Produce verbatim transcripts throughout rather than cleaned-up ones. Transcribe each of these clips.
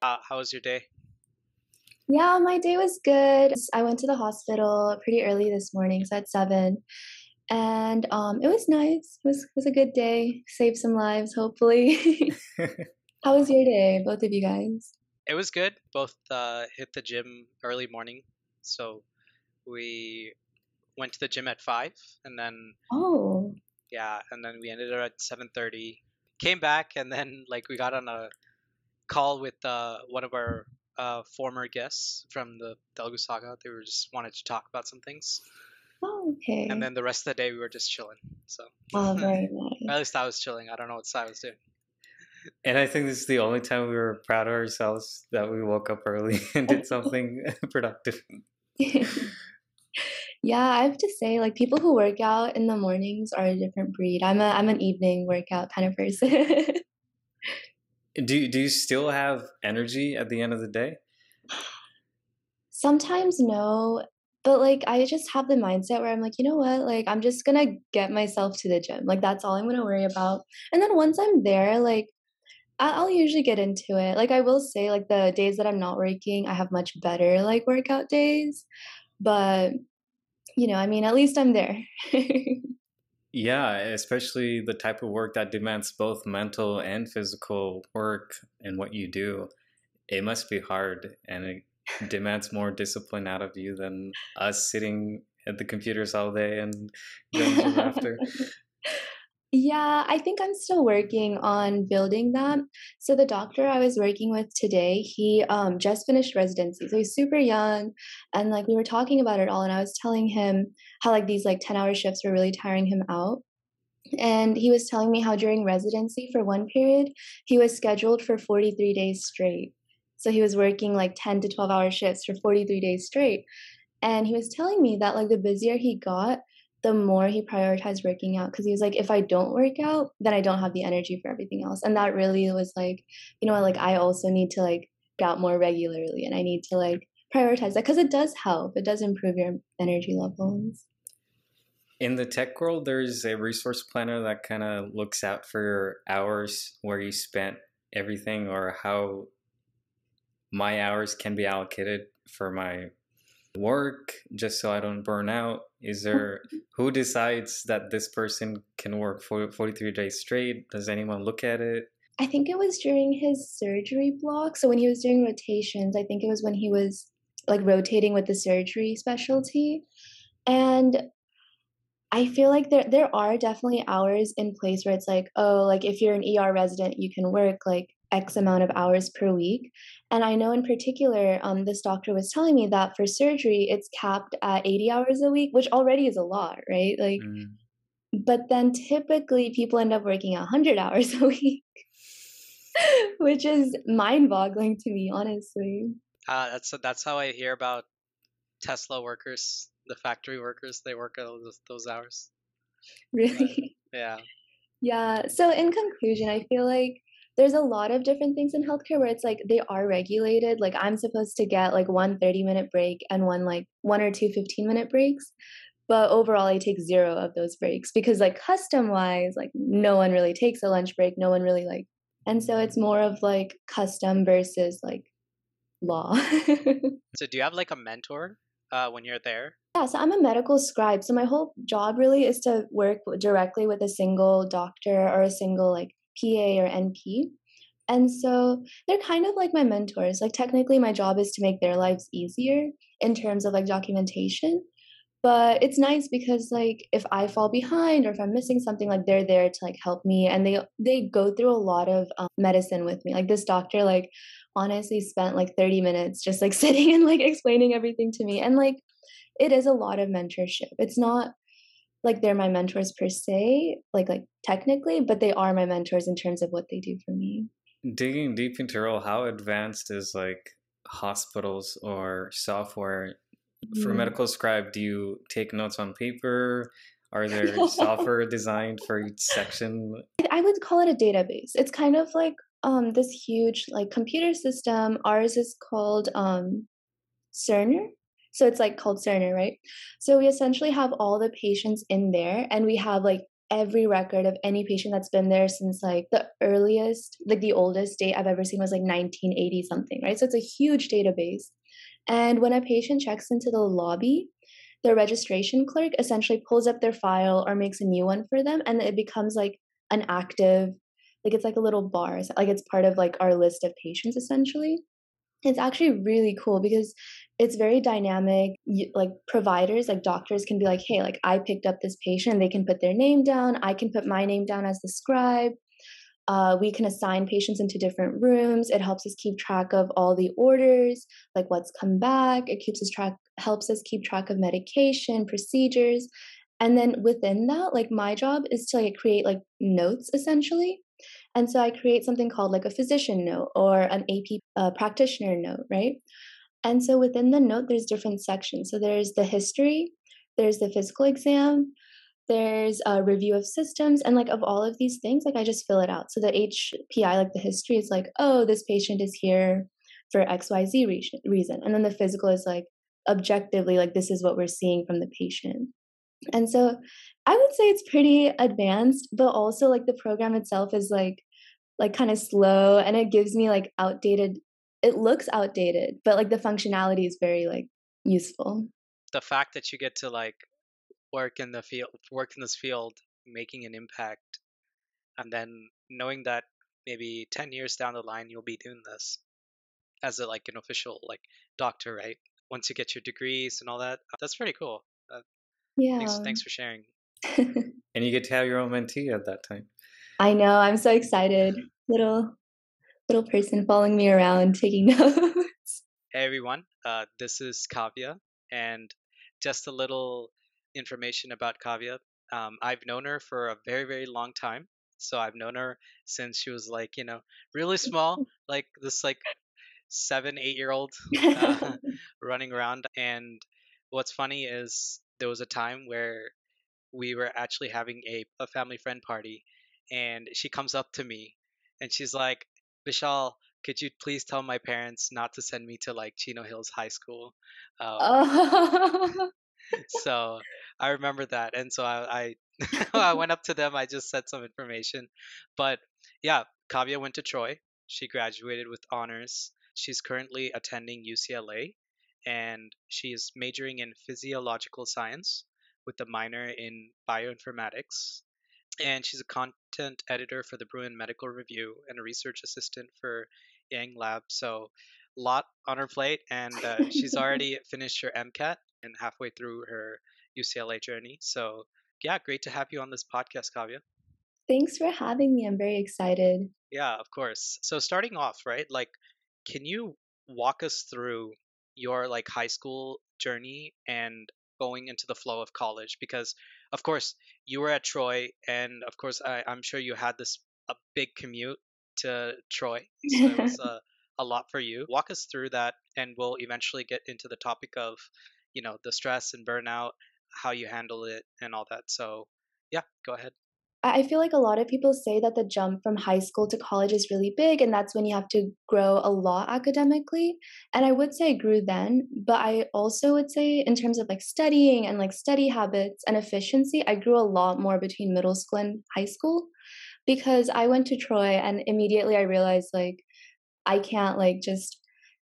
Uh, how was your day? Yeah, my day was good. I went to the hospital pretty early this morning, so at seven. And um, it was nice. It was, it was a good day. Saved some lives, hopefully. How was your day, both of you guys? It was good. Both uh, hit the gym early morning. So we went to the gym at five and then... Oh. Yeah, and then we ended up at seven thirty. Came back and then like we got on a call with uh, one of our... Uh, former guests from the Delgusaga. They were just wanted to talk about some things. Oh, okay. And then the rest of the day we were just chilling. So. Oh, very nice. At least I was chilling. I don't know what Sai was doing. And I think this is the only time we were proud of ourselves that we woke up early and did something productive. Yeah, I have to say, like, people who work out in the mornings are a different breed. I'm a I'm an evening workout kind of person. Do do you still have energy at the end of the day? Sometimes no, but like I just have the mindset where I'm like, you know what? Like I'm just going to get myself to the gym. Like that's all I'm going to worry about. And then once I'm there, like I'll usually get into it. Like I will say like the days that I'm not working, I have much better like workout days. But you know, I mean, at least I'm there. Yeah, especially the type of work that demands both mental and physical work and what you do. It must be hard and it demands more discipline out of you than us sitting at the computers all day and going after. Yeah, I think I'm still working on building that. So the doctor I was working with today, he um, just finished residency. So he's super young. And like we were talking about it all. And I was telling him how like these like ten hour shifts were really tiring him out. And he was telling me how during residency for one period, he was scheduled for forty-three days straight. So he was working like ten to twelve hour shifts for forty-three days straight. And he was telling me that like the busier he got, the more he prioritized working out, because he was like, if I don't work out, then I don't have the energy for everything else. And that really was like, you know, like I also need to like get out more regularly and I need to like prioritize that because it does help. It does improve your energy levels. In the tech world, there's a resource planner that kind of looks out for your hours, where you spent everything or how my hours can be allocated for my work, just so I don't burn out. Is there, who decides that this person can work for forty-three days straight? Does anyone look at it? I think it was during his surgery block. So when he was doing rotations, I think it was when he was like rotating with the surgery specialty. And I feel like there there are definitely hours in place where it's like, oh, like if you're an E R resident, you can work like X amount of hours per week. And I know in particular, um, this doctor was telling me that for surgery, it's capped at eighty hours a week, which already is a lot, right? Like, mm. But then typically people end up working one hundred hours a week, which is mind boggling to me, honestly. Uh, that's that's how I hear about Tesla workers, the factory workers. They work those, those hours. Really? But, yeah. Yeah. So in conclusion, I feel like there's a lot of different things in healthcare where it's like they are regulated. Like I'm supposed to get like one thirty minute break and one like one or two fifteen minute breaks. But overall, I take zero of those breaks because like custom wise, like no one really takes a lunch break. No one really like. And so it's more of like custom versus like law. So do you have like a mentor uh, when you're there? Yeah, so I'm a medical scribe. So my whole job really is to work directly with a single doctor or a single like P A or N P. And so they're kind of like my mentors. Like technically my job is to make their lives easier in terms of like documentation. But it's nice because like if I fall behind or if I'm missing something, like they're there to like help me. And they they go through a lot of um, medicine with me. Like this doctor like honestly spent like thirty minutes just like sitting and like explaining everything to me. And like it is a lot of mentorship. It's not like they're my mentors per se, like like technically, but they are my mentors in terms of what they do for me. Digging deep into role, how advanced is like hospitals or software? Mm. For medical scribe, do you take notes on paper? Are there software designed for each section? I would call it a database. It's kind of like um this huge like computer system. Ours is called um Cerner. So it's like called Cerner, right? So we essentially have all the patients in there and we have like every record of any patient that's been there since like the earliest, like the oldest date I've ever seen was like nineteen eighty something, right? So it's a huge database. And when a patient checks into the lobby, the registration clerk essentially pulls up their file or makes a new one for them. And it becomes like an active, like it's like a little bar, like it's part of like our list of patients essentially. It's actually really cool because it's very dynamic. Like providers, like doctors can be like, hey, like I picked up this patient. They can put their name down. I can put my name down as the scribe. Uh, we can assign patients into different rooms. It helps us keep track of all the orders, like what's come back. It keeps us track, helps us keep track of medication, procedures. And then within that, like my job is to like create like notes essentially. And so I create something called like a physician note or an A P uh, practitioner note, right? And so within the note, there's different sections. So there's the history, there's the physical exam, there's a review of systems, and like of all of these things, like I just fill it out. So the H P I, like the history is like, oh, this patient is here for X Y Z reason. And then the physical is like, objectively, like this is what we're seeing from the patient. And so I would say it's pretty advanced, but also like the program itself is like, like kind of slow, and it gives me like outdated, it looks outdated, but like the functionality is very like useful. The fact that you get to like work in the field, work in this field, making an impact, and then knowing that maybe ten years down the line, you'll be doing this as a, like an official like doctor, right? Once you get your degrees and all that, that's pretty cool. Uh, yeah. Thanks, thanks for sharing. And you get to have your own mentee at that time. I know. I'm so excited. Little, little person following me around, taking notes. Hey, everyone. Uh, this is Kavya. And just a little information about Kavya. Um, I've known her for a very, very long time. So I've known her since she was like, you know, really small, like this like seven, eight year old uh, running around. And what's funny is there was a time where we were actually having a, a family friend party, and she comes up to me and she's like, Vishal, could you please tell my parents not to send me to like Chino Hills High School? Um, oh. So I remember that. And so I, I, I went up to them. I just said some information, but yeah, Kavya went to Troy. She graduated with honors. She's currently attending U C L A, and she is majoring in physiological science with a minor in bioinformatics. And she's a content editor for the Bruin Medical Review and a research assistant for Yang Lab. So a lot on her plate. And uh, she's already finished her MCAT and halfway through her U C L A journey. So yeah, great to have you on this podcast, Kavya. Thanks for having me. I'm very excited. Yeah, of course. So starting off, right? Like, can you walk us through your like high school journey and going into the flow of college? Because of course you were at Troy, and of course I, I'm sure you had this a big commute to Troy. So it was a, a lot for you. Walk us through that, and we'll eventually get into the topic of, you know, the stress and burnout, how you handle it and all that. So yeah, go ahead. I feel like a lot of people say that the jump from high school to college is really big, and that's when you have to grow a lot academically. And I would say I grew then, but I also would say in terms of like studying and like study habits and efficiency, I grew a lot more between middle school and high school, because I went to Troy and immediately I realized like I can't like just,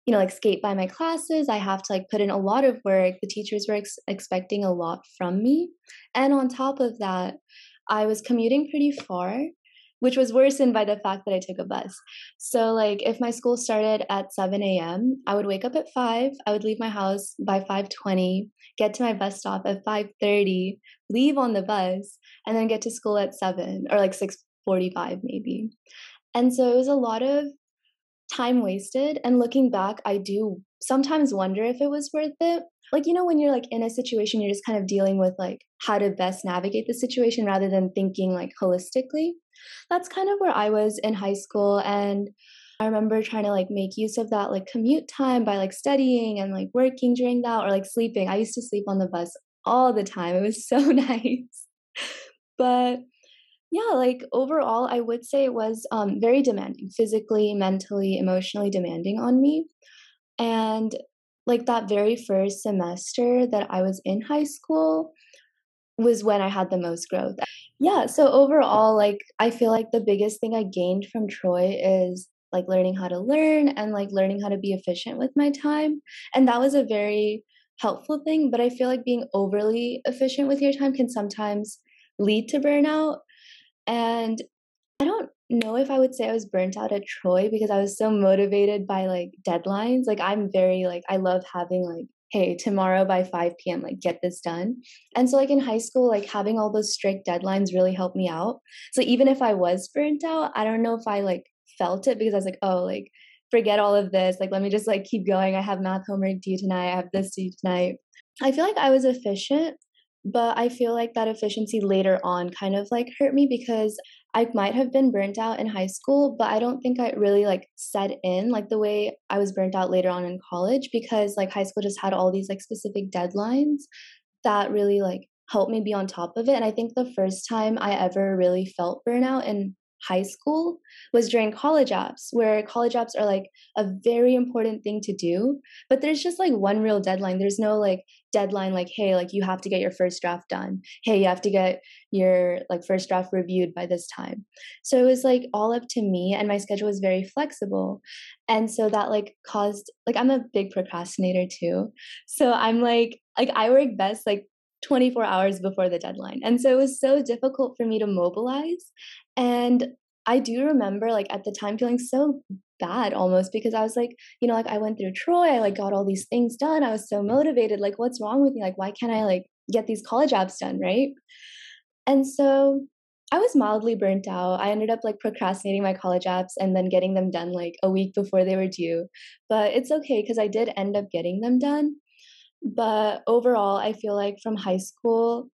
you know, like skate by my classes. I have to like put in a lot of work. The teachers were ex- expecting a lot from me. And on top of that, I was commuting pretty far, which was worsened by the fact that I took a bus. So like if my school started at seven a.m., I would wake up at five. I would leave my house by five twenty, get to my bus stop at five thirty, leave on the bus, and then get to school at seven or like six forty-five maybe. And so it was a lot of time wasted. And looking back, I do sometimes wonder if it was worth it. Like, you know, when you're like in a situation, you're just kind of dealing with like how to best navigate the situation rather than thinking like holistically. That's kind of where I was in high school. And I remember trying to like make use of that like commute time by like studying and like working during that, or like sleeping. I used to sleep on the bus all the time. It was so nice. But yeah, like overall, I would say it was um, very demanding, physically, mentally, emotionally demanding on me. And like that very first semester that I was in high school was when I had the most growth. Yeah. So overall, like, I feel like the biggest thing I gained from Troy is like learning how to learn and like learning how to be efficient with my time. And that was a very helpful thing. But I feel like being overly efficient with your time can sometimes lead to burnout. And I don't know if I would say I was burnt out at Troy because I was so motivated by like deadlines. Like I'm very like, I love having like, hey, tomorrow by five p.m., like get this done. And so like in high school, like having all those strict deadlines really helped me out. So even if I was burnt out, I don't know if I like felt it because I was like, oh, like forget all of this. Like, let me just like keep going. I have math homework due tonight. I have this due tonight. I feel like I was efficient, but I feel like that efficiency later on kind of like hurt me because I might have been burnt out in high school, but I don't think I really like set in like the way I was burnt out later on in college because like high school just had all these like specific deadlines that really like helped me be on top of it. And I think the first time I ever really felt burnout in high school was during college apps, where college apps are like a very important thing to do, but there's just like one real deadline. There's no like deadline like, hey, like you have to get your first draft done. Hey, you have to get your like first draft reviewed by this time. So it was like all up to me, and my schedule was very flexible. And so that like caused like, I'm a big procrastinator too. So I'm like, like I work best like twenty-four hours before the deadline. And so it was so difficult for me to mobilize. And I do remember like at the time feeling so bad almost because I was like, you know, like I went through Troy, I like got all these things done. I was so motivated. Like, what's wrong with me? Like, why can't I like get these college apps done? Right. And so I was mildly burnt out. I ended up like procrastinating my college apps and then getting them done like a week before they were due. But it's okay because I did end up getting them done. But overall, I feel like from high school,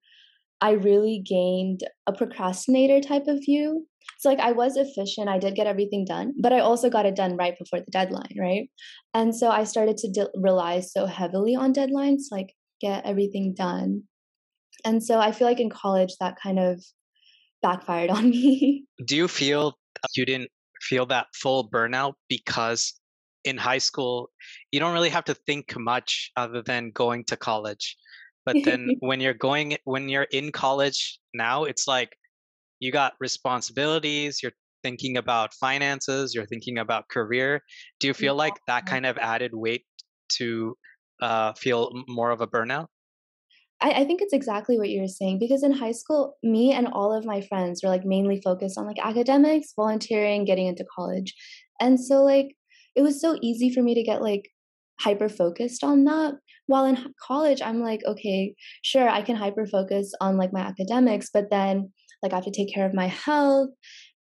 I really gained a procrastinator type of view. So like I was efficient, I did get everything done, but I also got it done right before the deadline, right? And so I started to de- rely so heavily on deadlines, like get everything done. And so I feel like in college, that kind of backfired on me. Do you feel you didn't feel that full burnout because in high school, you don't really have to think much other than going to college? But then when you're going, when you're in college now, it's like you got responsibilities, you're thinking about finances, you're thinking about career. Do you feel like that kind of added weight to uh, feel more of a burnout? I, I think it's exactly what you're saying, because in high school, me and all of my friends were like mainly focused on like academics, volunteering, getting into college. And so like, it was so easy for me to get like hyper-focused on that. While in college, I'm like, okay, sure, I can hyper-focus on like my academics, but then like I have to take care of my health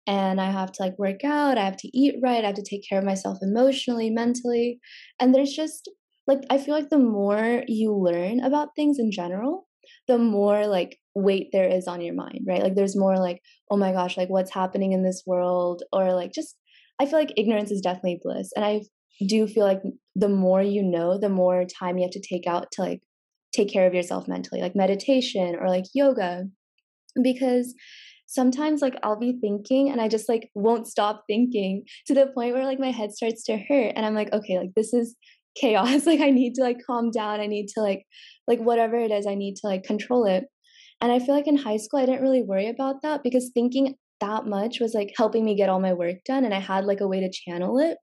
and I have to like work out, I have to eat right, I have to take care of myself emotionally, mentally. And there's just like, I feel like the more you learn about things in general, the more like weight there is on your mind, right? Like there's more like, oh my gosh, like what's happening in this world, or like just, I feel like ignorance is definitely bliss. And I do feel like the more you know, the more time you have to take out to like take care of yourself mentally, like meditation or like yoga. Because sometimes like I'll be thinking and I just like won't stop thinking to the point where like my head starts to hurt. And I'm like, okay, like this is chaos. Like I need to like calm down. I need to like, like whatever it is, I need to like control it. And I feel like in high school, I didn't really worry about that because thinking that much was like helping me get all my work done, and I had like a way to channel it.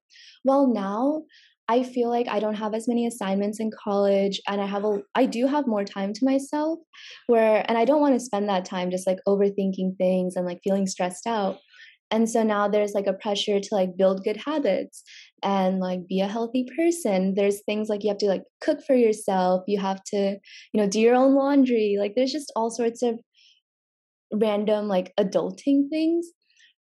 Well, now I feel like I don't have as many assignments in college, and I have a I do have more time to myself, where and I don't want to spend that time just like overthinking things and like feeling stressed out. And so now there's like a pressure to like build good habits and like be a healthy person. There's things like you have to like cook for yourself, you have to, you know, do your own laundry. Like there's just all sorts of random like adulting things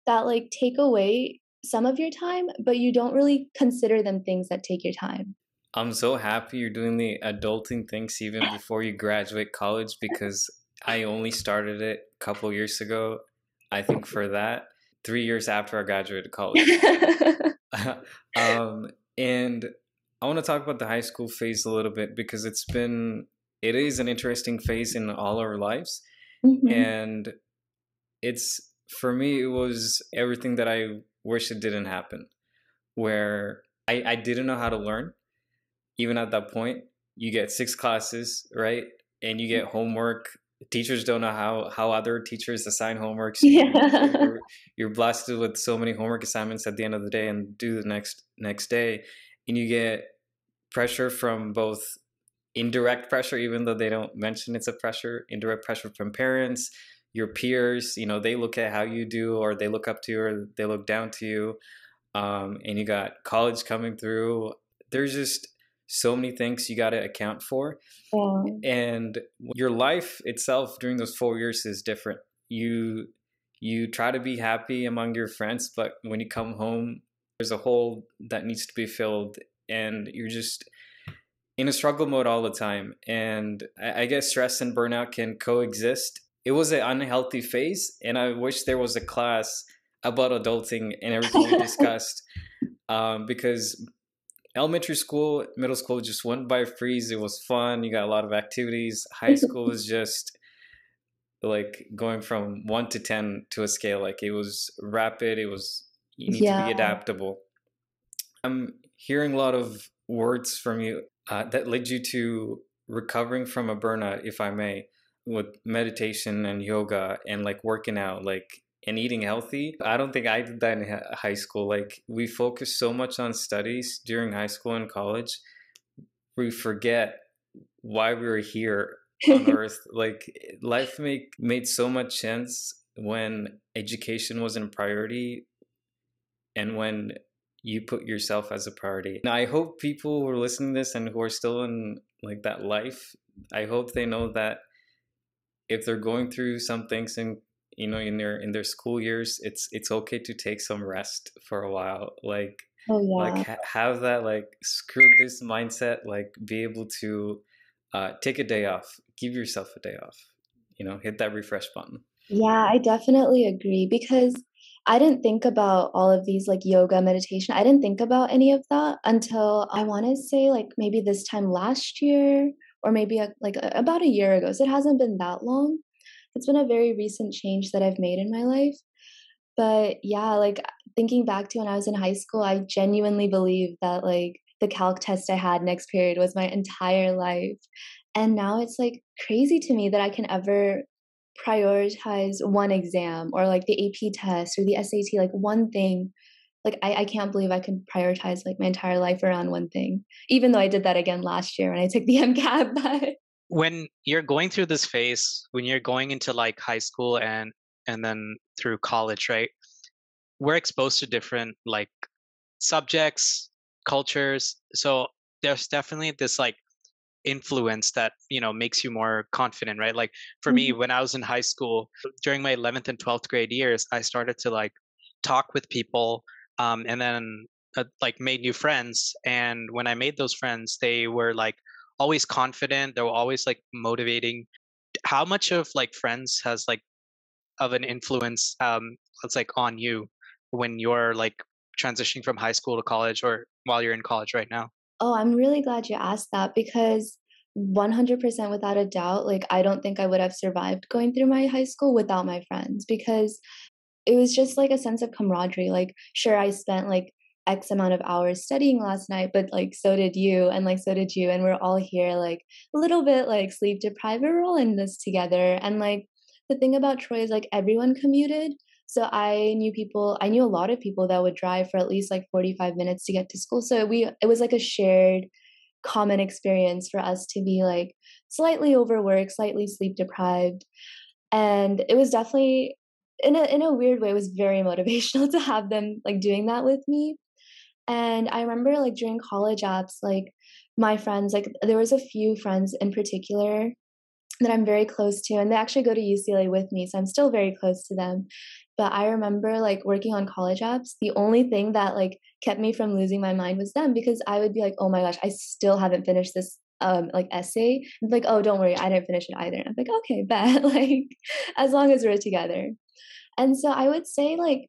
that like take away some of your time, but you don't really consider them things that take your time. I'm so happy you're doing the adulting things even before you graduate college, because I only started it a couple years ago. I think for that, three years after I graduated college. um, and I want to talk about the high school phase a little bit, because it's been, it is an interesting phase in all our lives. Mm-hmm. And it's, for me, it was everything that I wish it didn't happen, where I, I didn't know how to learn. Even at that point, you get six classes, right? And you get homework teachers don't know how, how other teachers assign homework. So yeah. you're, you're blasted with so many homework assignments at the end of the day and due the next next day. And you get pressure from both indirect pressure, even though they don't mention it's a pressure, indirect pressure from parents, your peers, you know, they look at how you do, or they look up to you, or they look down to you. Um, and you got college coming through. There's just so many things you got to account for. Yeah. And your life itself during those four years is different. You, you try to be happy among your friends, but when you come home, there's a hole that needs to be filled, and you're just in a struggle mode all the time. And I guess stress and burnout can coexist. It was an unhealthy phase, and I wish there was a class about adulting and everything we discussed, um, because elementary school, middle school just went by freeze. It was fun. You got a lot of activities. High school was just like going from one to ten to a scale. Like it was rapid. It was, you need yeah. to be adaptable. I'm hearing a lot of words from you uh, that led you to recovering from a burnout, if I may, with meditation and yoga and like working out, like and eating healthy. I don't think I did that in high school. Like we focus so much on studies during high school and college, we forget why we were here on earth. Like life make made so much sense when education wasn't a priority, and when you put yourself as a priority. Now, I hope people who are listening to this and who are still in like that life, I hope they know that if they're going through some things and you know, in their in their school years, it's it's okay to take some rest for a while. Like, oh, yeah. like ha- have that like screw this mindset. Like, be able to uh, take a day off, give yourself a day off. You know, hit that refresh button. Yeah, I definitely agree, because I didn't think about all of these like yoga, meditation. I didn't think about any of that until I want to say like maybe this time last year, or maybe a, like a, about a year ago. So it hasn't been that long. It's been a very recent change that I've made in my life. But yeah, like thinking back to when I was in high school, I genuinely believe that like the calc test I had next period was my entire life. And now it's like crazy to me that I can ever prioritize one exam or like the A P test or the S A T, like one thing. Like I, I can't believe I can prioritize like my entire life around one thing, even though I did that again last year when I took the M C A T. But when you're going through this phase, when you're going into like high school and and then through college, right? We're exposed to different like subjects, cultures. So there's definitely this like influence that, you know, makes you more confident, right? Like for mm-hmm. me, when I was in high school, during my eleventh and twelfth grade years, I started to like talk with people um, and then uh, like made new friends. And when I made those friends, they were like, always confident. They were always like motivating. How much of like friends has like of an influence um that's like on you when you're like transitioning from high school to college, or while you're in college right now? Oh, I'm really glad you asked that, because one hundred percent without a doubt, like I don't think I would have survived going through my high school without my friends, because it was just like a sense of camaraderie. Like sure, I spent like X amount of hours studying last night, but like so did you, and like so did you, and we're all here like a little bit like sleep deprived, we're all in this together. And like the thing about Troy is like everyone commuted, so I knew people I knew a lot of people that would drive for at least like forty-five minutes to get to school. So we it was like a shared common experience for us to be like slightly overworked, slightly sleep deprived. And it was definitely in a in a weird way, it was very motivational to have them like doing that with me. And I remember like during college apps, like my friends, like there was a few friends in particular that I'm very close to, and they actually go to U C L A with me. So I'm still very close to them. But I remember like working on college apps, the only thing that like kept me from losing my mind was them, because I would be like, oh my gosh, I still haven't finished this um, like essay. And like, oh, don't worry, I didn't finish it either. And I'm like, okay, bet, like as long as we're together. And so I would say like,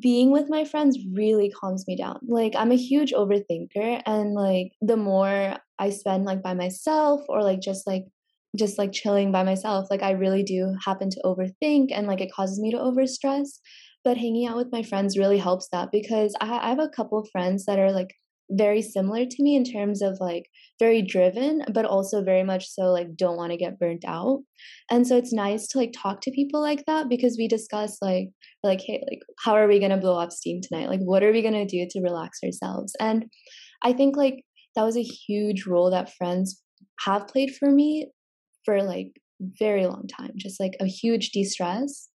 being with my friends really calms me down. Like I'm a huge overthinker, and like the more I spend like by myself, or like just like just like chilling by myself, like I really do happen to overthink, and like it causes me to overstress. But hanging out with my friends really helps that, because I, I have a couple of friends that are like very similar to me in terms of like very driven, but also very much so like don't want to get burnt out. And so it's nice to like talk to people like that, because we discuss like, like, hey, like, how are we going to blow off steam tonight? Like, what are we going to do to relax ourselves? And I think like that was a huge role that friends have played for me for like very long time, just like a huge de-stress.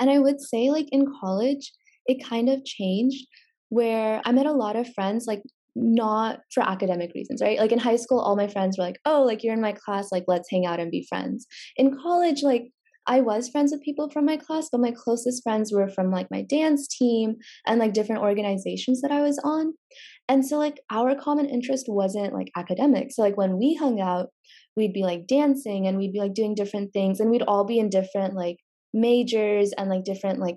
And I would say like in college, it kind of changed, where I met a lot of friends, like not for academic reasons, right? Like in high school, all my friends were like, oh, like you're in my class, like let's hang out and be friends. In college, like I was friends with people from my class, but my closest friends were from like my dance team and like different organizations that I was on. And so like our common interest wasn't like academic. So like when we hung out, we'd be like dancing and we'd be like doing different things, and we'd all be in different like majors and like different like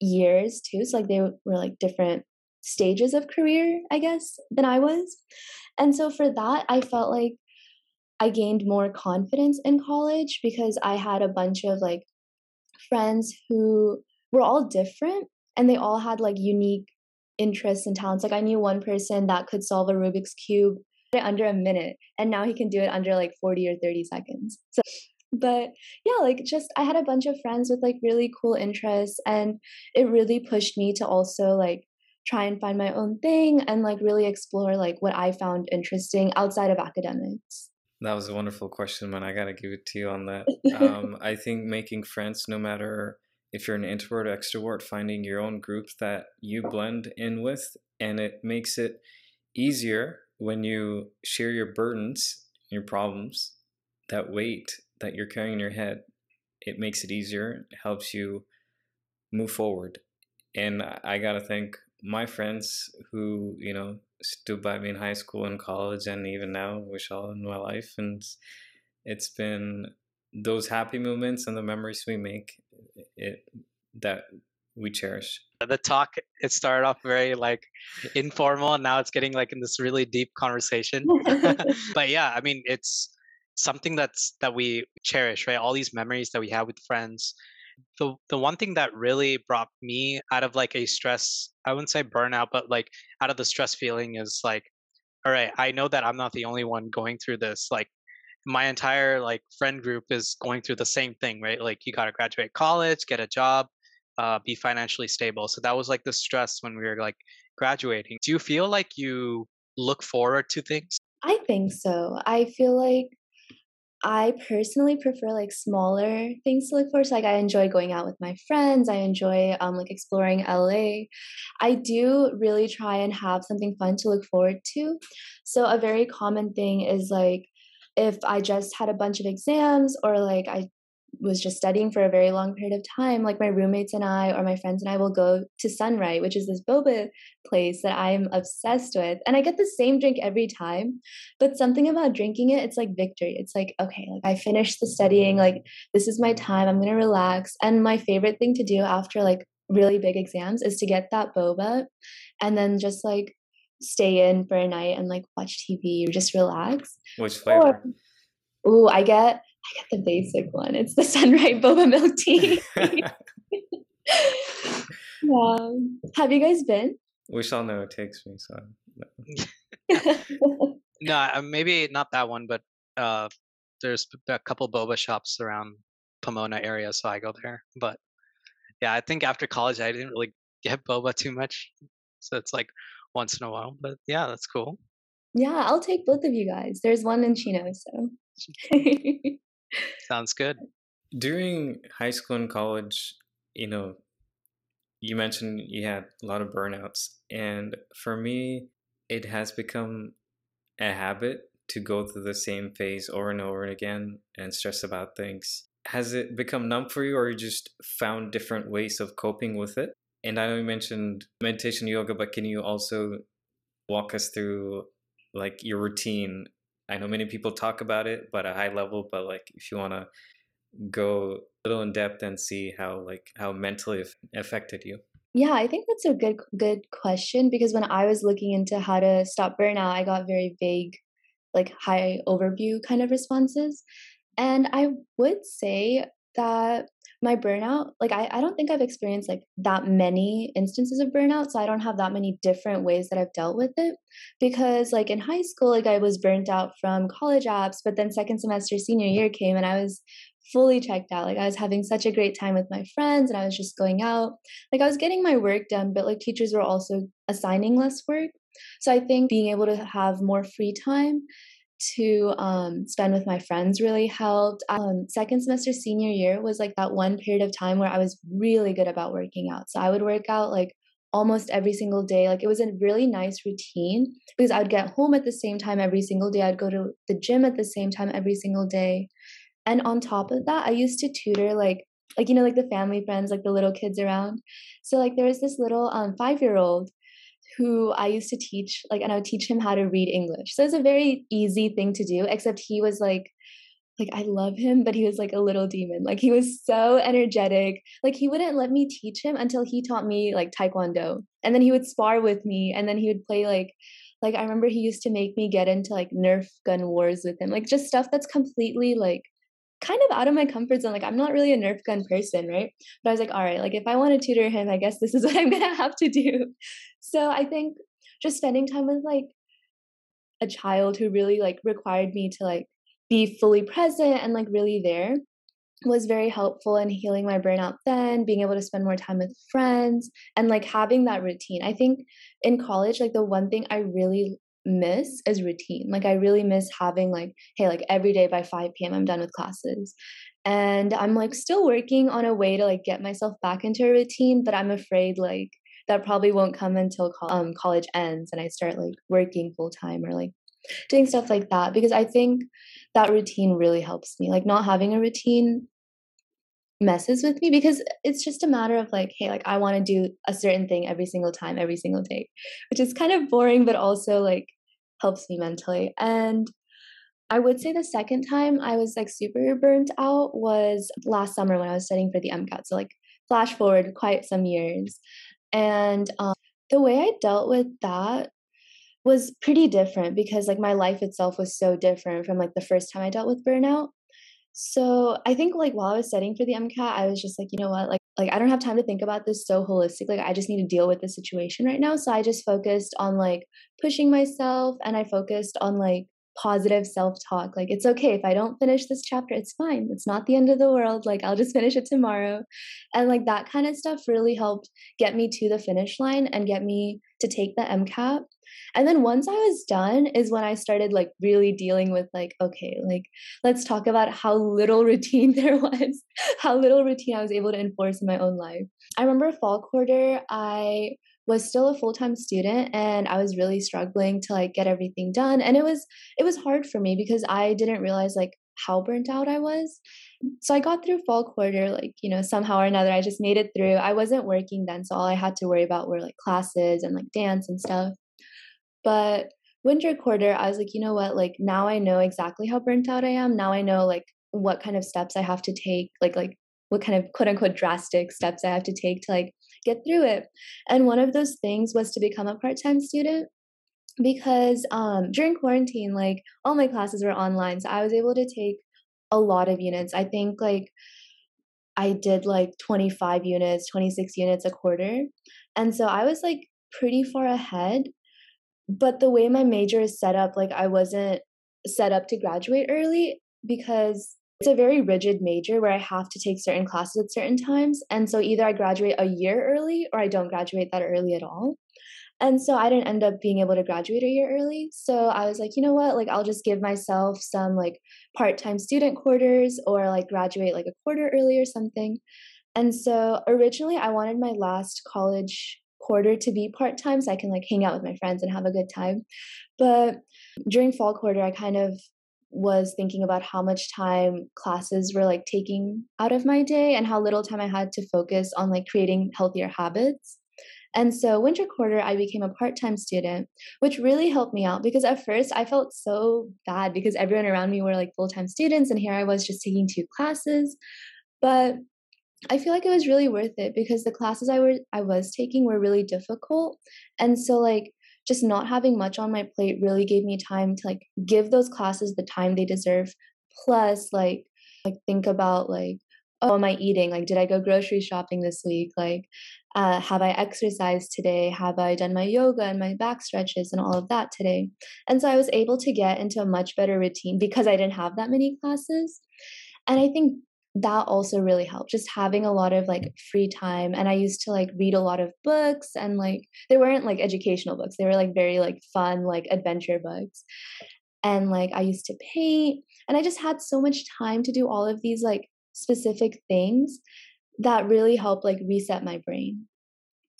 years too. So like they were like different stages of career, I guess, than I was. And so for that, I felt like I gained more confidence in college, because I had a bunch of like friends who were all different and they all had like unique interests and talents. Like I knew one person that could solve a Rubik's Cube in under a minute, and now he can do it under like forty or thirty seconds. So But yeah, like just I had a bunch of friends with like really cool interests, and it really pushed me to also like try and find my own thing and like really explore like what I found interesting outside of academics. That was a wonderful question, man. I got to give it to you on that. Um, I think making friends, no matter if you're an introvert or extrovert, finding your own group that you blend in with, and it makes it easier when you share your burdens, your problems, that weight that you're carrying in your head. It makes it easier, it helps you move forward. And I got to thank my friends who, you know, stood by me in high school and college and even now, Vishal, in my life. And it's been those happy moments and the memories we make it that we cherish. The talk, it started off very like informal, and now it's getting like in this really deep conversation. But yeah, I mean, it's something that's that we cherish, right? All these memories that we have with friends. The the one thing that really brought me out of like a stress, I wouldn't say burnout, but like out of the stress feeling is like, all right, I know that I'm not the only one going through this. Like my entire like friend group is going through the same thing, right? Like you got to graduate college, get a job, uh, be financially stable. So that was like the stress when we were like graduating. Do you feel like you look forward to things? I think so. I feel like I personally prefer like smaller things to look for. So like I enjoy going out with my friends. I enjoy um like exploring L A. I do really try and have something fun to look forward to. So a very common thing is like if I just had a bunch of exams, or like I was just studying for a very long period of time, like my roommates and I, or my friends and I, will go to Sunrise, which is this boba place that I'm obsessed with. And I get the same drink every time, but something about drinking it, it's like victory. It's like, okay, like I finished the studying, like this is my time, I'm going to relax. And my favorite thing to do after like really big exams is to get that boba and then just like stay in for a night and like watch T V or just relax. Which flavor? Or, ooh, I get... I get the basic one. It's the Sunrise boba milk tea. Yeah. Have you guys been? We shall know it takes me. So no, no, maybe not that one, but uh, there's a couple boba shops around Pomona area, so I go there. But yeah, I think after college, I didn't really get boba too much, so it's like once in a while. But yeah, that's cool. Yeah, I'll take both of you guys. There's one in Chino, so. Sounds good. During high school and college, you know, you mentioned you had a lot of burnouts, and for me it has become a habit to go through the same phase over and over again and stress about things. Has it become numb for you, or you just found different ways of coping with it? And I know you mentioned meditation, yoga, but can you also walk us through like your routine? I know many people talk about it, but at a high level, but like if you want to go a little in depth and see how like how mentally affected you. Yeah, I think that's a good good question, because when I was looking into how to stop burnout, I got very vague, like high overview kind of responses. And I would say that my burnout, like I, I don't think I've experienced like that many instances of burnout. So I don't have that many different ways that I've dealt with it, because like in high school, like I was burnt out from college apps, but then second semester senior year came and I was fully checked out. Like I was having such a great time with my friends and I was just going out. Like I was getting my work done, but like teachers were also assigning less work. So I think being able to have more free time to um, spend with my friends really helped. Um, second semester senior year was like that one period of time where I was really good about working out. So I would work out like almost every single day. Like it was a really nice routine because I would get home at the same time every single day. I'd go to the gym at the same time every single day. And on top of that, I used to tutor like, like, you know, like the family friends, like the little kids around. So like there was this little um, five-year-old who I used to teach, like, and I would teach him how to read English. So it's a very easy thing to do, except he was like, like, I love him, but he was like a little demon. Like he was so energetic. Like he wouldn't let me teach him until he taught me like Taekwondo. And then he would spar with me. And then he would play like, like, I remember he used to make me get into like Nerf gun wars with him, like just stuff that's completely like kind of out of my comfort zone. Like I'm not really a Nerf gun person, right? But I was like, all right, like if I want to tutor him, I guess this is what I'm gonna have to do. So I think just spending time with like a child who really like required me to like be fully present and like really there was very helpful in healing my burnout then, being able to spend more time with friends and like having that routine. I think in college, like the one thing I really miss is routine. Like I really miss having like, hey, like every day by five p.m. I'm done with classes. And I'm like still working on a way to like get myself back into a routine, but I'm afraid like that probably won't come until um, college ends and I start like working full time or like doing stuff like that. Because I think that routine really helps me. Like not having a routine messes with me because it's just a matter of like, hey, like I want to do a certain thing every single time, every single day, which is kind of boring, but also like helps me mentally. And I would say the second time I was like super burnt out was last summer when I was studying for the MCAT. So like flash forward quite some years. And um, the way I dealt with that was pretty different because like my life itself was so different from like the first time I dealt with burnout. So I think like while I was studying for the MCAT, I was just like, you know what, like, like I don't have time to think about this so holistic. Like I just need to deal with the situation right now. So I just focused on like pushing myself and I focused on like positive self-talk. Like it's okay if I don't finish this chapter, it's fine. It's not the end of the world. Like I'll just finish it tomorrow. And like that kind of stuff really helped get me to the finish line and get me to take the MCAT. And then once I was done is when I started like really dealing with like, okay, like let's talk about how little routine there was, how little routine I was able to enforce in my own life. I remember fall quarter, I was still a full-time student and I was really struggling to like get everything done. And it was, it was hard for me because I didn't realize like how burnt out I was. So I got through fall quarter, like, you know, somehow or another, I just made it through. I wasn't working then. So all I had to worry about were like classes and like dance and stuff. But winter quarter, I was like, you know what, like now I know exactly how burnt out I am. Now I know like what kind of steps I have to take, like like what kind of quote unquote drastic steps I have to take to like get through it. And one of those things was to become a part-time student because um, during quarantine, like all my classes were online. So I was able to take a lot of units. I think like I did like twenty-five units, twenty-six units a quarter. And so I was like pretty far ahead. But the way my major is set up, like I wasn't set up to graduate early because it's a very rigid major where I have to take certain classes at certain times. And so either I graduate a year early or I don't graduate that early at all. And so I didn't end up being able to graduate a year early. So I was like, you know what, like I'll just give myself some like part-time student quarters or like graduate like a quarter early or something. And so originally I wanted my last college quarter to be part-time so I can like hang out with my friends and have a good time. But during fall quarter, I kind of was thinking about how much time classes were like taking out of my day and how little time I had to focus on like creating healthier habits. And so winter quarter, I became a part-time student, which really helped me out because at first I felt so bad because everyone around me were like full-time students and here I was just taking two classes. But I feel like it was really worth it because the classes I were I was taking were really difficult. And so like just not having much on my plate really gave me time to like give those classes the time they deserve. Plus like like think about like, oh, am I eating? Like, did I go grocery shopping this week? Like, uh, have I exercised today? Have I done my yoga and my back stretches and all of that today? And so I was able to get into a much better routine because I didn't have that many classes. And I think that also really helped, just having a lot of like free time. And I used to like read a lot of books, and like they weren't like educational books. They were like very like fun, like adventure books. And like I used to paint, and I just had so much time to do all of these like specific things that really helped like reset my brain.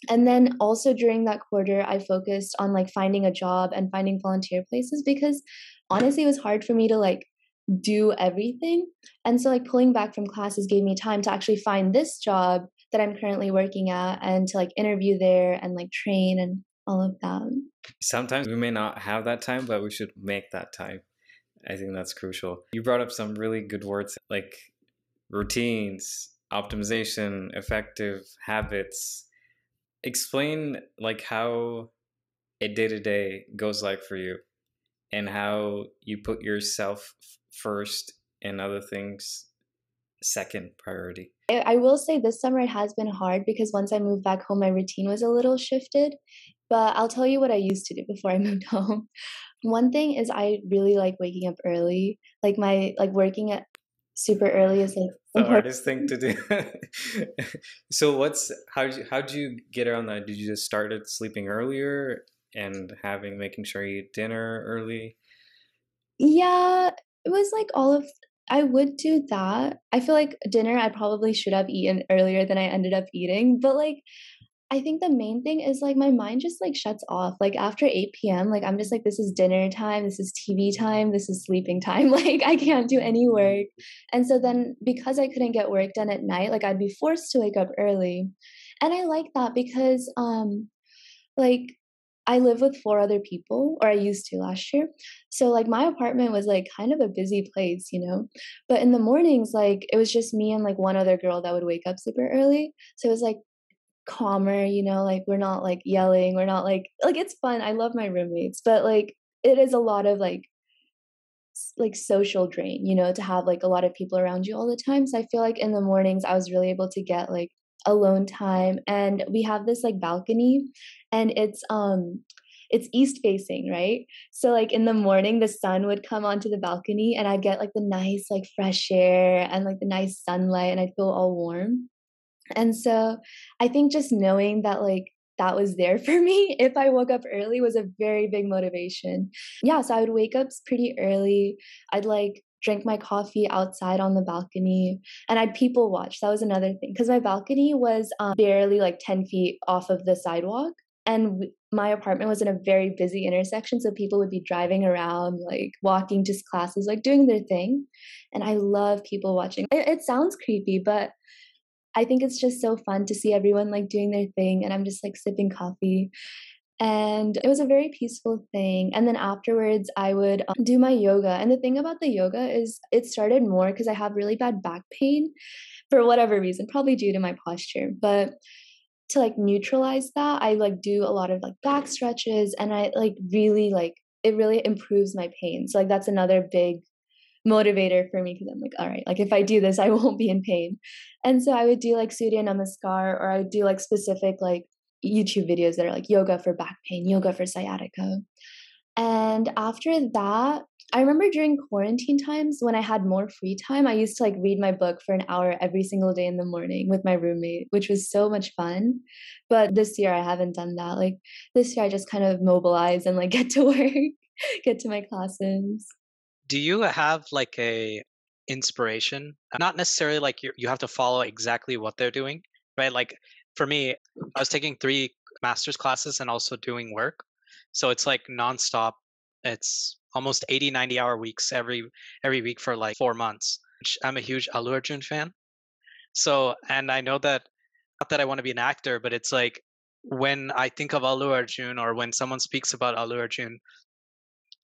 And then also during that quarter, I focused on like finding a job and finding volunteer places, because honestly, it was hard for me to like do everything. And so like pulling back from classes gave me time to actually find this job that I'm currently working at and to like interview there and like train and all of that. Sometimes we may not have that time, but we should make that time. I think that's crucial. You brought up some really good words like routines, optimization, effective habits. Explain like how a day-to-day goes like for you, and how you put yourself first and other things second priority. I will say this summer it has been hard, because once I moved back home, my routine was a little shifted. But I'll tell you what I used to do before I moved home. One thing is I really like waking up early. Like my like working at super early is like the hardest thing to do. So what's how do you, how do you get around that? Did you just start at sleeping earlier and having making sure you eat dinner early? Yeah, it was like all of. I would do that. I feel like dinner I probably should have eaten earlier than I ended up eating, but like. I think the main thing is like my mind just like shuts off. Like after eight p.m., like I'm just like, this is dinner time, this is T V time, this is sleeping time. Like I can't do any work. And so then because I couldn't get work done at night, like I'd be forced to wake up early. And I like that because um, like I live with four other people, or I used to last year. So like my apartment was like kind of a busy place, you know, but in the mornings, like it was just me and like one other girl that would wake up super early. So it was like calmer, you know, like we're not like yelling, we're not like like it's fun. I love my roommates, but like it is a lot of like like social drain, you know, to have like a lot of people around you all the time. So I feel like in the mornings I was really able to get like alone time, and we have this like balcony, and it's um it's east facing, right? So like in the morning, the sun would come onto the balcony, and I'd get like the nice like fresh air and like the nice sunlight, and I'd feel all warm. And so I think just knowing that like that was there for me if I woke up early was a very big motivation. Yeah, so I would wake up pretty early. I'd like drink my coffee outside on the balcony, and I'd people watch. That was another thing, because my balcony was um, barely like ten feet off of the sidewalk. And my apartment was in a very busy intersection. So people would be driving around, like walking to classes, like doing their thing. And I love people watching. It, it sounds creepy, but I think it's just so fun to see everyone like doing their thing, and I'm just like sipping coffee, and it was a very peaceful thing. And then afterwards I would um, do my yoga. And the thing about the yoga is it started more because I have really bad back pain for whatever reason, probably due to my posture, but to like neutralize that, I like do a lot of like back stretches, and I like really like, it really improves my pain. So like that's another big motivator for me, because I'm like, all right, like if I do this, I won't be in pain. And so I would do like Surya Namaskar, or I would do like specific like YouTube videos that are like yoga for back pain, yoga for sciatica. And after that, I remember during quarantine times when I had more free time, I used to like read my book for an hour every single day in the morning with my roommate, which was so much fun. But this year I haven't done that. Like this year I just kind of mobilize and like get to work, get to my classes. Do you have like a inspiration? Not necessarily like you you have to follow exactly what they're doing, right? Like for me, I was taking three master's classes and also doing work. So it's like nonstop. It's almost eighty, ninety hour weeks every every week for like four months. I'm a huge Alu Arjun fan. So, and I know that, not that I want to be an actor, but it's like when I think of Alu Arjun, or when someone speaks about Alu Arjun,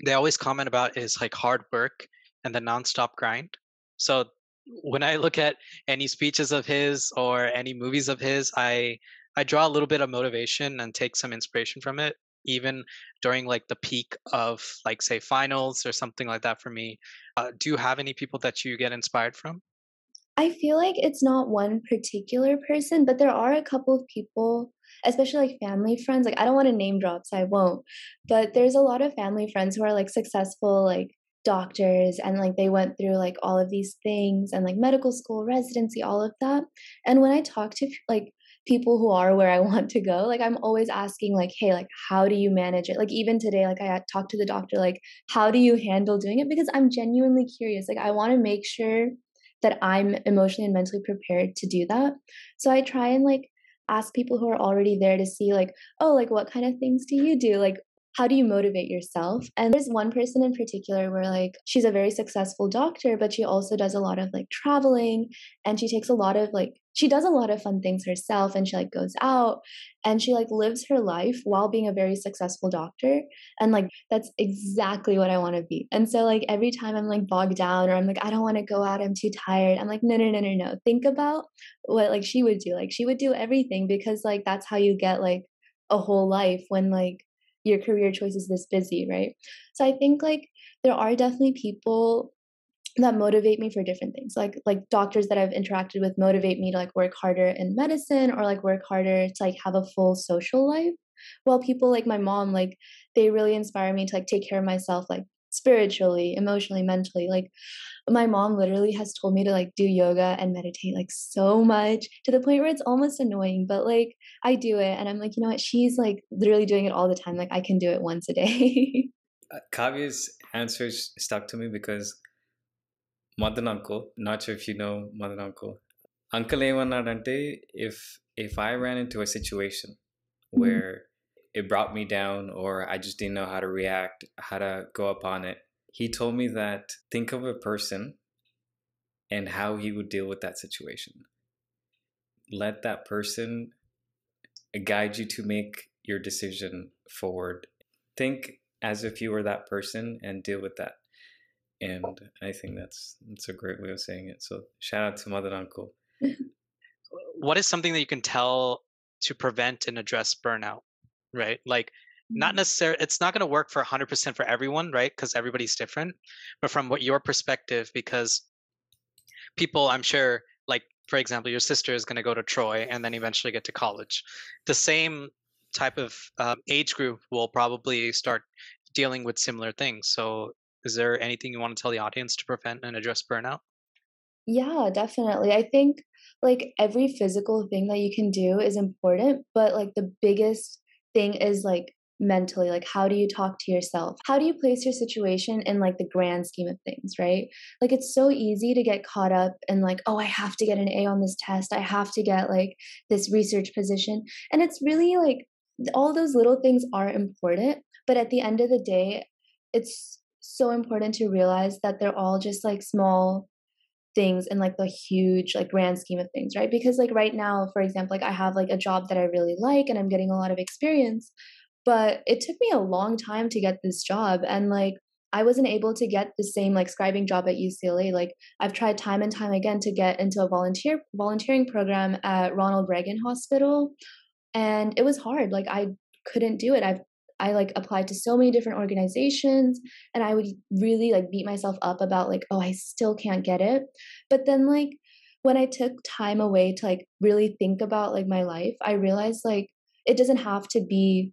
they always comment about is like hard work and the nonstop grind. So when I look at any speeches of his or any movies of his, I I draw a little bit of motivation and take some inspiration from it, even during like the peak of like say finals or something like that for me. Uh, do you have any people that you get inspired from? I feel like it's not one particular person, but there are a couple of people, especially like family friends. Like, I don't want to name drop, so I won't. But there's a lot of family friends who are like successful, like doctors, and like they went through like all of these things and like medical school, residency, all of that. And when I talk to like people who are where I want to go, like I'm always asking like, hey, like, how do you manage it? Like even today, like I talked to the doctor, like, how do you handle doing it? Because I'm genuinely curious. Like I want to make sure that I'm emotionally and mentally prepared to do that. So I try and like ask people who are already there to see like, oh, like what kind of things do you do? Like, how do you motivate yourself? And there's one person in particular where like she's a very successful doctor, but she also does a lot of like traveling, and she takes a lot of like, she does a lot of fun things herself, and she like goes out and she like lives her life while being a very successful doctor. And like, that's exactly what I want to be. And so like every time I'm like bogged down, or I'm like, I don't want to go out, I'm too tired, I'm like, no, no, no, no, no. Think about what like she would do. Like she would do everything, because like that's how you get like a whole life when like your career choice is this busy, right? So I think like there are definitely people that motivate me for different things. Like like doctors that I've interacted with motivate me to like work harder in medicine, or like work harder to like have a full social life. While people like my mom, like they really inspire me to like take care of myself, like spiritually, emotionally, mentally. Like my mom literally has told me to like do yoga and meditate like so much, to the point where it's almost annoying, but like I do it and I'm like, you know what, she's like literally doing it all the time, like I can do it once a day. uh, Kavya's answers stuck to me because mother and uncle, not sure if you know mother and uncle, uncle emanadante, if if I ran into a situation where mm-hmm. it brought me down, or I just didn't know how to react, how to go upon it, he told me that think of a person and how he would deal with that situation. Let that person guide you to make your decision forward. Think as if you were that person and deal with that. And I think that's, that's a great way of saying it. So shout out to mother and uncle. What is something that you can tell to prevent and address burnout? Right? Like, not necessarily, it's not going to work for one hundred percent for everyone, right? Because everybody's different. But from what your perspective, because people, I'm sure, like, for example, your sister is going to go to Troy and then eventually get to college. The same type of uh, age group will probably start dealing with similar things. So is there anything you want to tell the audience to prevent and address burnout? Yeah, definitely. I think, like, every physical thing that you can do is important, but, like, the biggest thing is like mentally, like how do you talk to yourself? How do you place your situation in like the grand scheme of things, right? Like it's so easy to get caught up in like, oh, I have to get an A on this test, I have to get like this research position. And it's really like all those little things are important, but at the end of the day, it's so important to realize that they're all just like small things in like the huge like grand scheme of things, right? Because like right now, for example, like I have like a job that I really like and I'm getting a lot of experience, but it took me a long time to get this job, and like I wasn't able to get the same like scribing job at U C L A. Like I've tried time and time again to get into a volunteer volunteering program at Ronald Reagan Hospital, and it was hard. Like I couldn't do it. I've I like applied to so many different organizations, and I would really like beat myself up about like, oh, I still can't get it. But then like when I took time away to like really think about like my life, I realized like it doesn't have to be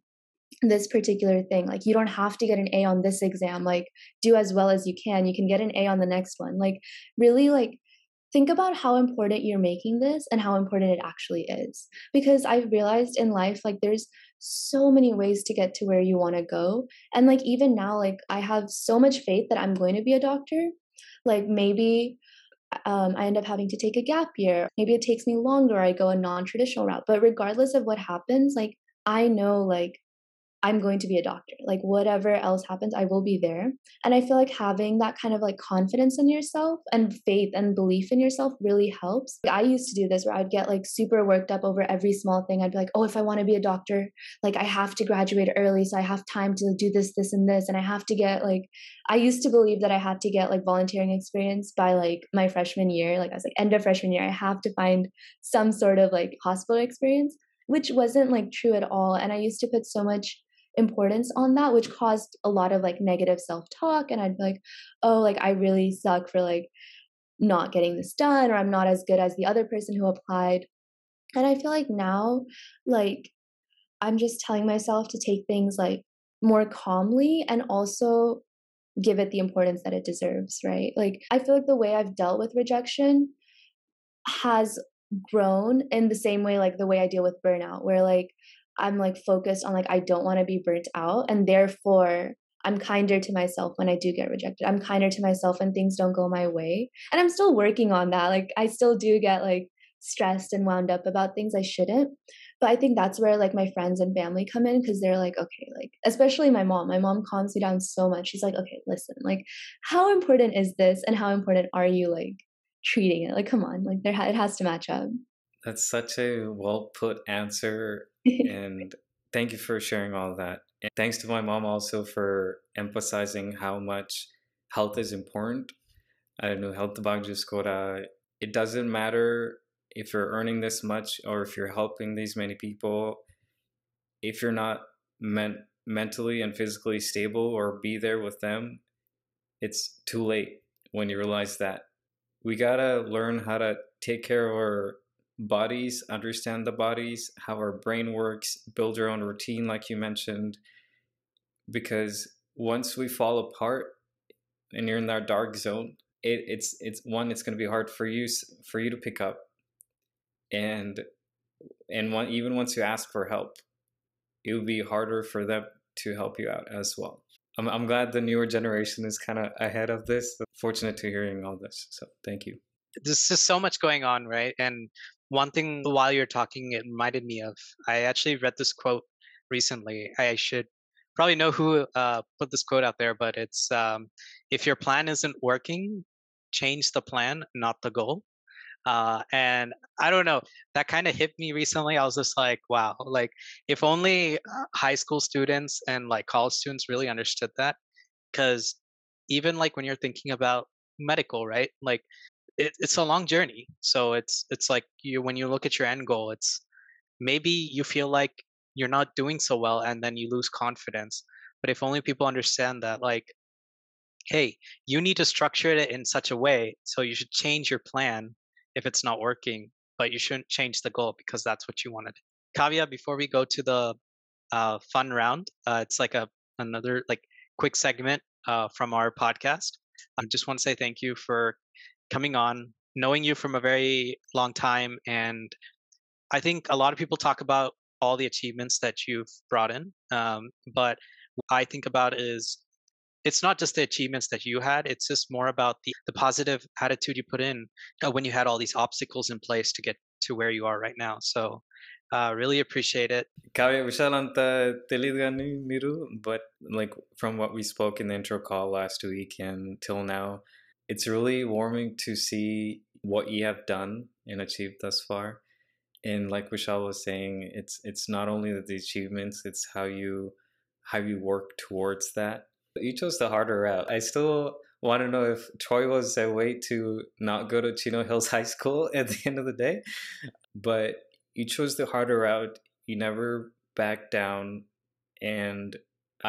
this particular thing. Like you don't have to get an A on this exam. Like do as well as you can. You can get an A on the next one. Like really like think about how important you're making this and how important it actually is. Because I've realized in life, like there's so many ways to get to where you want to go. And like, even now, like I have so much faith that I'm going to be a doctor. Like maybe um, I end up having to take a gap year. Maybe it takes me longer. I go a non-traditional route, but regardless of what happens, like I know, like I'm going to be a doctor, like whatever else happens, I will be there. And I feel like having that kind of like confidence in yourself and faith and belief in yourself really helps. I used to do this where I'd get like super worked up over every small thing. I'd be like, oh, if I want to be a doctor, like I have to graduate early, so I have time to do this, this, and this. And I have to get like, I used to believe that I had to get like volunteering experience by like my freshman year. Like I was like, end of freshman year, I have to find some sort of like hospital experience, which wasn't like true at all. And I used to put so much importance on that, which caused a lot of like negative self-talk, and I'd be like, oh, like I really suck for like not getting this done, or I'm not as good as the other person who applied. And I feel like now, like, I'm just telling myself to take things like more calmly and also give it the importance that it deserves, right? Like, I feel like the way I've dealt with rejection has grown in the same way, like the way I deal with burnout, where like, I'm like focused on like, I don't want to be burnt out. And therefore I'm kinder to myself when I do get rejected. I'm kinder to myself when things don't go my way. And I'm still working on that. Like, I still do get like stressed and wound up about things I shouldn't. But I think that's where like my friends and family come in, because they're like, okay, like, especially my mom, my mom calms me down so much. She's like, okay, listen, like, how important is this? And how important are you like treating it? Like, come on, like there ha- it has to match up. That's such a well put answer. And thank you for sharing all that. And thanks to my mom also for emphasizing how much health is important. I don't know, health bhagjuskora. It doesn't matter if you're earning this much or if you're helping these many people, if you're not men- mentally and physically stable or be there with them, it's too late when you realize that. We gotta learn how to take care of our bodies, understand the bodies, how our brain works, build your own routine, like you mentioned, because once we fall apart and you're in that dark zone, it, it's it's one, it's going to be hard for you for you to pick up, and and one, even once you ask for help, it will be harder for them to help you out as well. I'm I'm glad the newer generation is kind of ahead of this. I'm fortunate to hearing all this, so thank you. There's just so much going on, right? And one thing while you're talking, it reminded me of, I actually read this quote recently. I should probably know who uh, put this quote out there, but it's, um, if your plan isn't working, change the plan, not the goal. Uh, and I don't know, that kind of hit me recently. I was just like, wow, like if only high school students and like college students really understood that. Because even like when you're thinking about medical, right? Like, It, it's a long journey. So it's it's like you when you look at your end goal, it's maybe you feel like you're not doing so well and then you lose confidence. But if only people understand that, like, hey, you need to structure it in such a way. So you should change your plan if it's not working, but you shouldn't change the goal because that's what you wanted. Kavya, before we go to the uh, fun round, uh, it's like a another like quick segment uh, from our podcast. I just want to say thank you for coming on, knowing you from a very long time. And I think a lot of people talk about all the achievements that you've brought in. Um, but what I think about is, it's not just the achievements that you had, it's just more about the, the positive attitude you put in uh, when you had all these obstacles in place to get to where you are right now. So uh, really appreciate it. Kavya, Vishal anta telidgani miru, but like from what we spoke in the intro call last week and till now, it's really warming to see what you have done and achieved thus far. And like Vishal was saying, it's it's not only the achievements, it's how you how you work towards that. You chose the harder route. I still want to know if Troy was a way to not go to Chino Hills High School at the end of the day. But you chose the harder route. You never backed down. And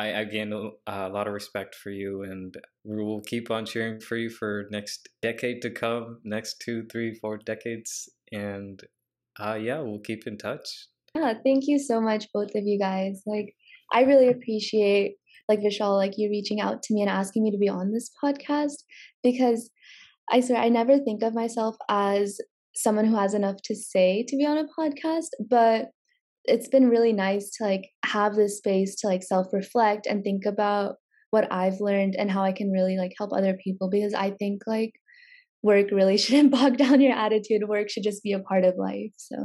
I, I gained a, a lot of respect for you, and we will keep on cheering for you for next decade to come, next two, three, four decades. And uh, yeah, we'll keep in touch. Yeah, thank you so much, both of you guys. Like, I really appreciate, like Vishal, like you reaching out to me and asking me to be on this podcast, because I swear I never think of myself as someone who has enough to say to be on a podcast, but it's been really nice to like have this space to like self-reflect and think about what I've learned and how I can really like help other people, because I think like work really shouldn't bog down your attitude. Work should just be a part of life. So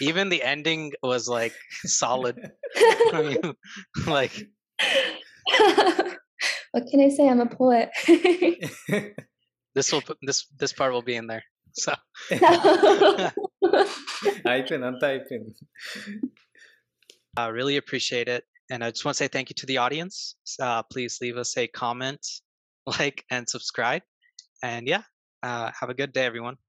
even the ending was like solid. I mean, like what can I say? I'm a poet. This will this this part will be in there. So I really appreciate it. And I just want to say thank you to the audience. Uh, please leave us a comment, like, and subscribe. And yeah, uh, have a good day, everyone.